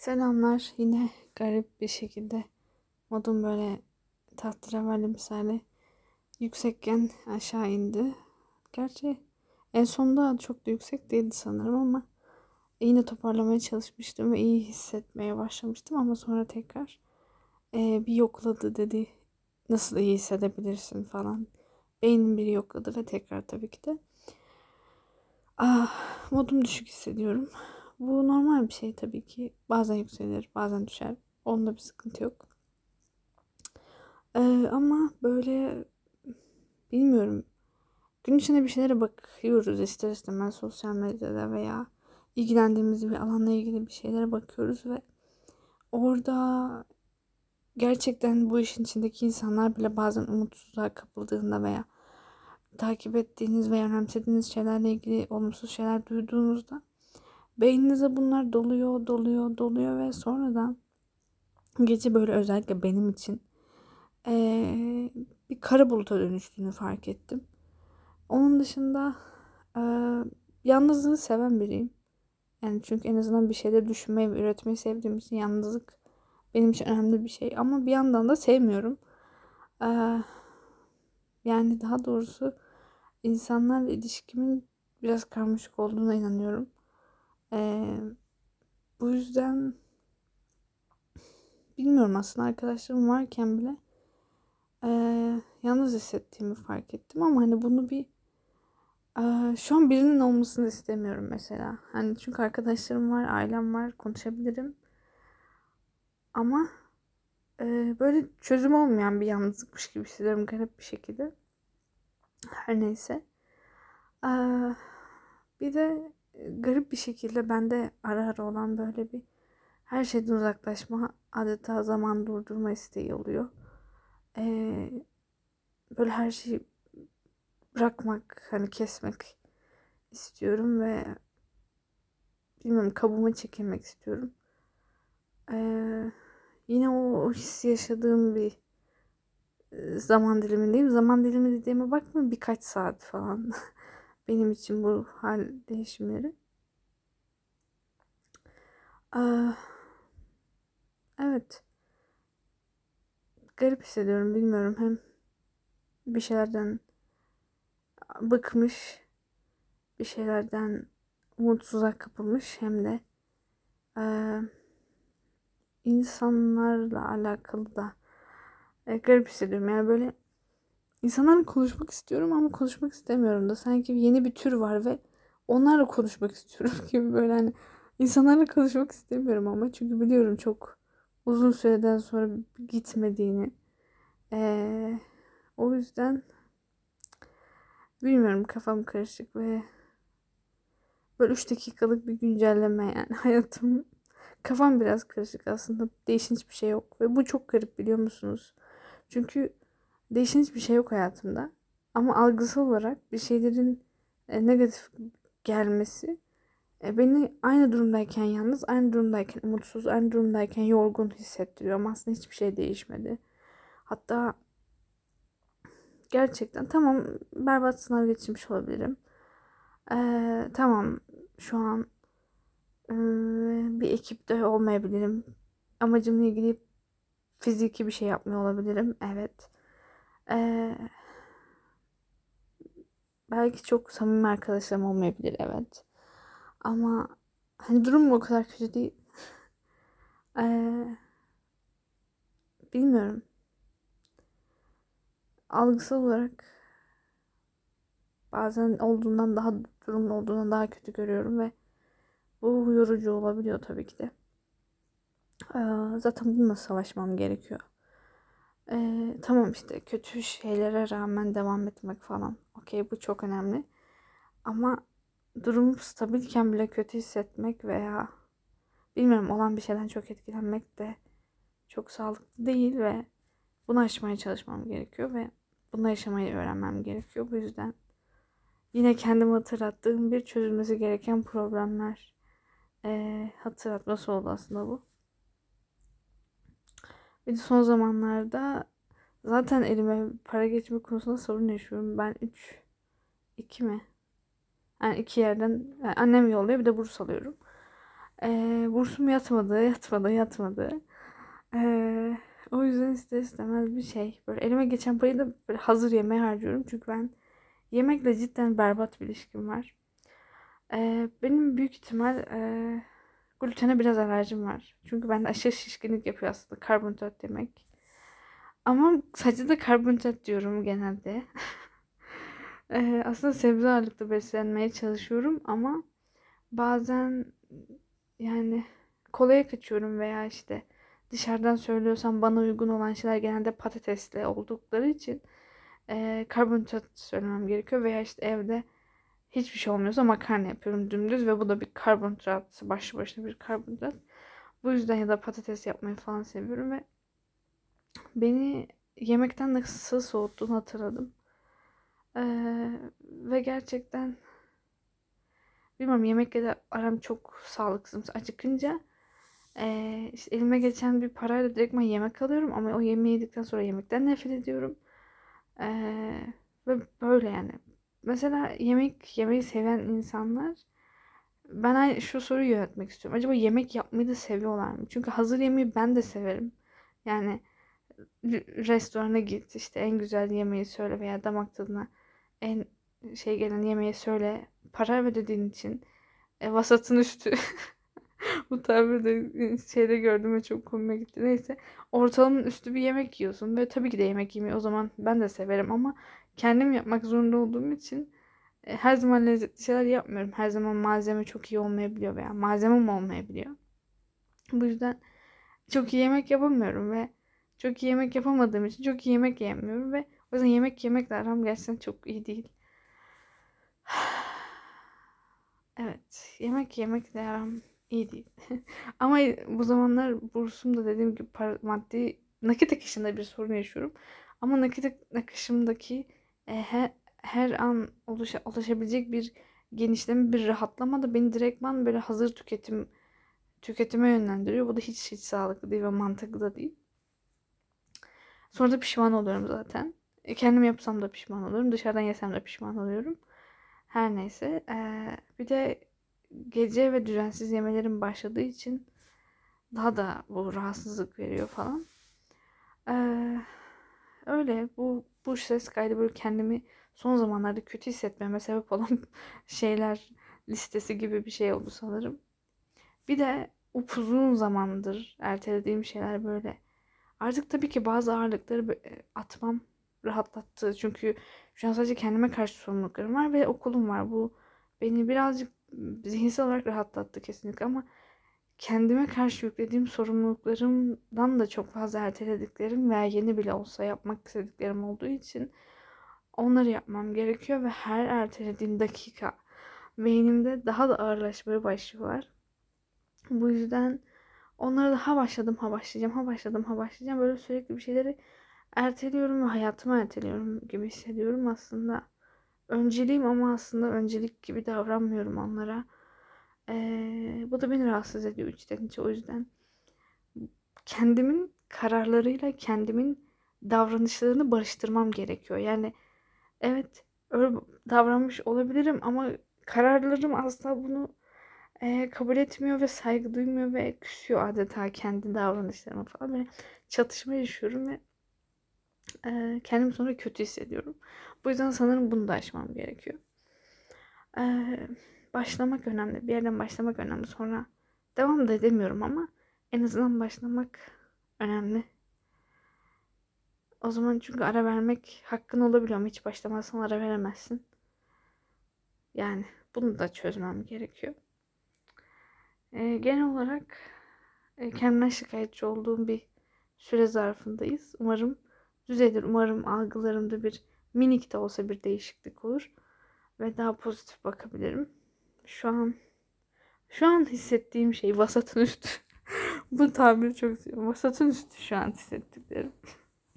Selamlar. Yine garip bir şekilde modum böyle tahterevalli misali yüksekken aşağı indi. Gerçi en sonunda çok da yüksek değildi sanırım ama yine toparlamaya çalışmıştım ve iyi hissetmeye başlamıştım ama sonra tekrar bir yokladı, dedi nasıl iyi hissedebilirsin falan. Beynim bir yokladı ve tekrar tabii ki de modum düşük hissediyorum. Bu normal bir şey tabii ki. Bazen yükselir, bazen düşer. Onda bir sıkıntı yok. Ama böyle bilmiyorum. Gün içinde bir şeylere bakıyoruz ister istemez sosyal medyada veya ilgilendiğimiz bir alanla ilgili bir şeylere bakıyoruz ve orada gerçekten bu işin içindeki insanlar bile bazen umutsuzluğa kapıldığında veya takip ettiğiniz veya önemsediğiniz şeylerle ilgili olumsuz şeyler duyduğunuzda beyninize bunlar doluyor ve sonradan gece böyle özellikle benim için bir kara buluta dönüştüğünü fark ettim. Onun dışında yalnızlığı seven biriyim. Yani çünkü en azından bir şeyleri düşünmeyi ve üretmeyi sevdiğim için yalnızlık benim için önemli bir şey. Ama bir yandan da sevmiyorum. Yani daha doğrusu insanlarla ilişkimin biraz karmaşık olduğuna inanıyorum. Bu yüzden bilmiyorum, aslında arkadaşlarım varken bile yalnız hissettiğimi fark ettim ama hani bunu bir şu an birinin olmasını istemiyorum mesela. Hani çünkü arkadaşlarım var, ailem var, konuşabilirim. Ama böyle çözüm olmayan bir yalnızlıkmış gibi hissediyorum garip bir şekilde. Her neyse. Bir de garip bir şekilde bende ara ara olan böyle bir her şeyden uzaklaşma, adeta zaman durdurma isteği oluyor. Böyle her şeyi bırakmak, hani kesmek istiyorum ve bilmiyorum, kabuğuma çekilmek istiyorum. Yine o hissi yaşadığım bir zaman dilimindeyim. Zaman dilimi dediğime bakma, birkaç saat falan. Benim için bu hal değişimleri. Evet. Garip hissediyorum. Bilmiyorum. Hem bir şeylerden bıkmış, bir şeylerden umutsuzluğa kapılmış, hem de insanlarla alakalı da garip hissediyorum. Yani böyle İnsanlarla konuşmak istiyorum ama konuşmak istemiyorum da. Sanki yeni bir tür var ve onlarla konuşmak istiyorum gibi böyle hani. İnsanlarla konuşmak istemiyorum ama çünkü biliyorum çok uzun süreden sonra gitmediğini. O yüzden bilmiyorum, kafam karışık ve böyle 3 dakikalık bir güncelleme yani hayatım. Kafam biraz karışık aslında. Değişen hiçbir şey yok ve bu çok garip, biliyor musunuz? Çünkü değişen hiçbir şey yok hayatımda. Ama algısal olarak bir şeylerin negatif gelmesi beni aynı durumdayken yalnız, aynı durumdayken umutsuz, aynı durumdayken yorgun hissettiriyor. Ama aslında hiçbir şey değişmedi. Hatta gerçekten tamam, berbat sınav geçirmiş olabilirim. Tamam şu an bir ekipte olmayabilirim. Amacımla ilgili fiziki bir şey yapmıyor olabilirim. Evet. Belki çok samimi arkadaşlarım olmayabilir, evet. Ama hani durum o kadar kötü değil. Bilmiyorum. Algısal olarak bazen olduğundan daha durumun olduğundan daha kötü görüyorum ve bu yorucu olabiliyor tabii ki de. Zaten bununla savaşmam gerekiyor. Tamam işte kötü şeylere rağmen devam etmek falan. Okey, bu çok önemli. Ama durum stabilken bile kötü hissetmek veya bilmiyorum olan bir şeyden çok etkilenmek de çok sağlıklı değil ve bunu aşmaya çalışmam gerekiyor ve bunu yaşamayı öğrenmem gerekiyor. Bu yüzden yine kendime hatırlattığım bir çözülmesi gereken problemler hatırlatması oldu aslında bu. Bir de son zamanlarda zaten elime para geçme konusunda sorun yaşıyorum. Ben 2 yerden yani annem yolluyor, bir de burs alıyorum. Bursum yatmadı. O yüzden ister istemez bir şey. Böyle elime geçen parayı da böyle hazır yemeğe harcıyorum. Çünkü ben yemekle cidden berbat bir ilişkim var. Benim büyük ihtimal glutene biraz alerjim var. Çünkü bende aşırı şişkinlik yapıyor aslında karbonhidrat yemek. Ama sadece de karbonhidrat diyorum genelde. Aslında sebze ağırlıklı beslenmeye çalışıyorum ama bazen yani kolaya kaçıyorum veya işte dışarıdan söylüyorsam bana uygun olan şeyler genelde patatesli oldukları için karbonhidrat söylemem gerekiyor veya işte evde hiçbir şey olmuyorsa makarna yapıyorum dümdüz ve bu da bir karbonhidrat, başlı başına bir karbonhidrat. Bu yüzden ya da patates yapmayı falan seviyorum ve beni yemekten nasıl soğuttuğunu hatırladım. Ve gerçekten bilmiyorum, yemekle de aram çok sağlıksız. Acıkınca işte elime geçen bir parayla direktman yemek alıyorum ama o yemeği yedikten sonra yemekten nefret ediyorum. Ve böyle yani. Mesela yemeği seven insanlar, ben şu soruyu yönetmek istiyorum. Acaba yemek yapmayı da seviyorlar mı? Çünkü hazır yemeği ben de severim. Yani restorana git, işte en güzel yemeği söyle veya damak tadına en şey gelen yemeği söyle. Para ödediğin için vasatın üstü. Bu tabiri de şeyde gördüm ve çok komik gitti. Neyse, ortalamanın üstü bir yemek yiyorsun. Ve tabii ki de yemek yemeyi o zaman ben de severim ama kendim yapmak zorunda olduğum için her zaman lezzetli şeyler yapmıyorum. Her zaman malzeme çok iyi olmayabiliyor veya malzemem olmayabiliyor. Bu yüzden çok iyi yemek yapamıyorum ve çok iyi yemek yapamadığım için çok iyi yemek yemiyorum ve o yüzden yemek yemekle aram gerçekten çok iyi değil. Evet, yemek yemekle aram iyi değil. Ama bu zamanlar bursumda dediğim gibi maddi nakit akışında bir sorun yaşıyorum. Ama nakit akışımdaki her an ulaşabilecek bir genişleme, bir rahatlama da beni direktman böyle hazır tüketime yönlendiriyor. Bu da hiç sağlıklı değil ve mantıklı da değil. Sonra da pişman oluyorum zaten. Kendim yapsam da pişman oluyorum. Dışarıdan yesem de pişman oluyorum. Her neyse. Bir de gece ve düzensiz yemelerim başladığı için daha da bu rahatsızlık veriyor falan. Öyle bu ses kaydı böyle kendimi son zamanlarda kötü hissetmeme sebep olan şeyler listesi gibi bir şey oldu sanırım. Bir de upuzun zamandır ertelediğim şeyler böyle. Artık tabii ki bazı ağırlıkları atmam rahatlattı. Çünkü şu an sadece kendime karşı sorumluluklarım var ve okulum var. Bu beni birazcık zihinsel olarak rahatlattı kesinlikle ama kendime karşı yüklediğim sorumluluklarımdan da çok fazla ertelediklerim veya yeni bile olsa yapmak istediklerim olduğu için onları yapmam gerekiyor ve her ertelediğim dakika beynimde daha da ağırlaşmaya başlıyorlar. Bu yüzden onlara da ha başlayacağım böyle sürekli bir şeyleri erteliyorum ve hayatımı erteliyorum gibi hissediyorum aslında. Önceliğim ama aslında öncelik gibi davranmıyorum onlara. Bu da beni rahatsız ediyor içten içe. O yüzden kendimin kararlarıyla kendimin davranışlarını barıştırmam gerekiyor. Yani evet öyle davranmış olabilirim ama kararlarım asla bunu kabul etmiyor ve saygı duymuyor ve küsüyor adeta kendi davranışlarıma falan. Böyle çatışma yaşıyorum ve kendimi sonra kötü hissediyorum. Bu yüzden sanırım bunu da aşmam gerekiyor. Başlamak önemli. Bir yerden başlamak önemli. Sonra devam da edemiyorum ama en azından başlamak önemli. O zaman çünkü ara vermek hakkın olabiliyor ama hiç başlamazsan ara veremezsin. Yani bunu da çözmem gerekiyor. Genel olarak kendimden şikayetçi olduğum bir süre zarfındayız. Umarım düzelir. Umarım algılarımda bir minik de olsa bir değişiklik olur. Ve daha pozitif bakabilirim. Şu an hissettiğim şey vasatın üstü. Bu tabiri çok seviyorum. Vasatın üstü şu an hissettiklerim.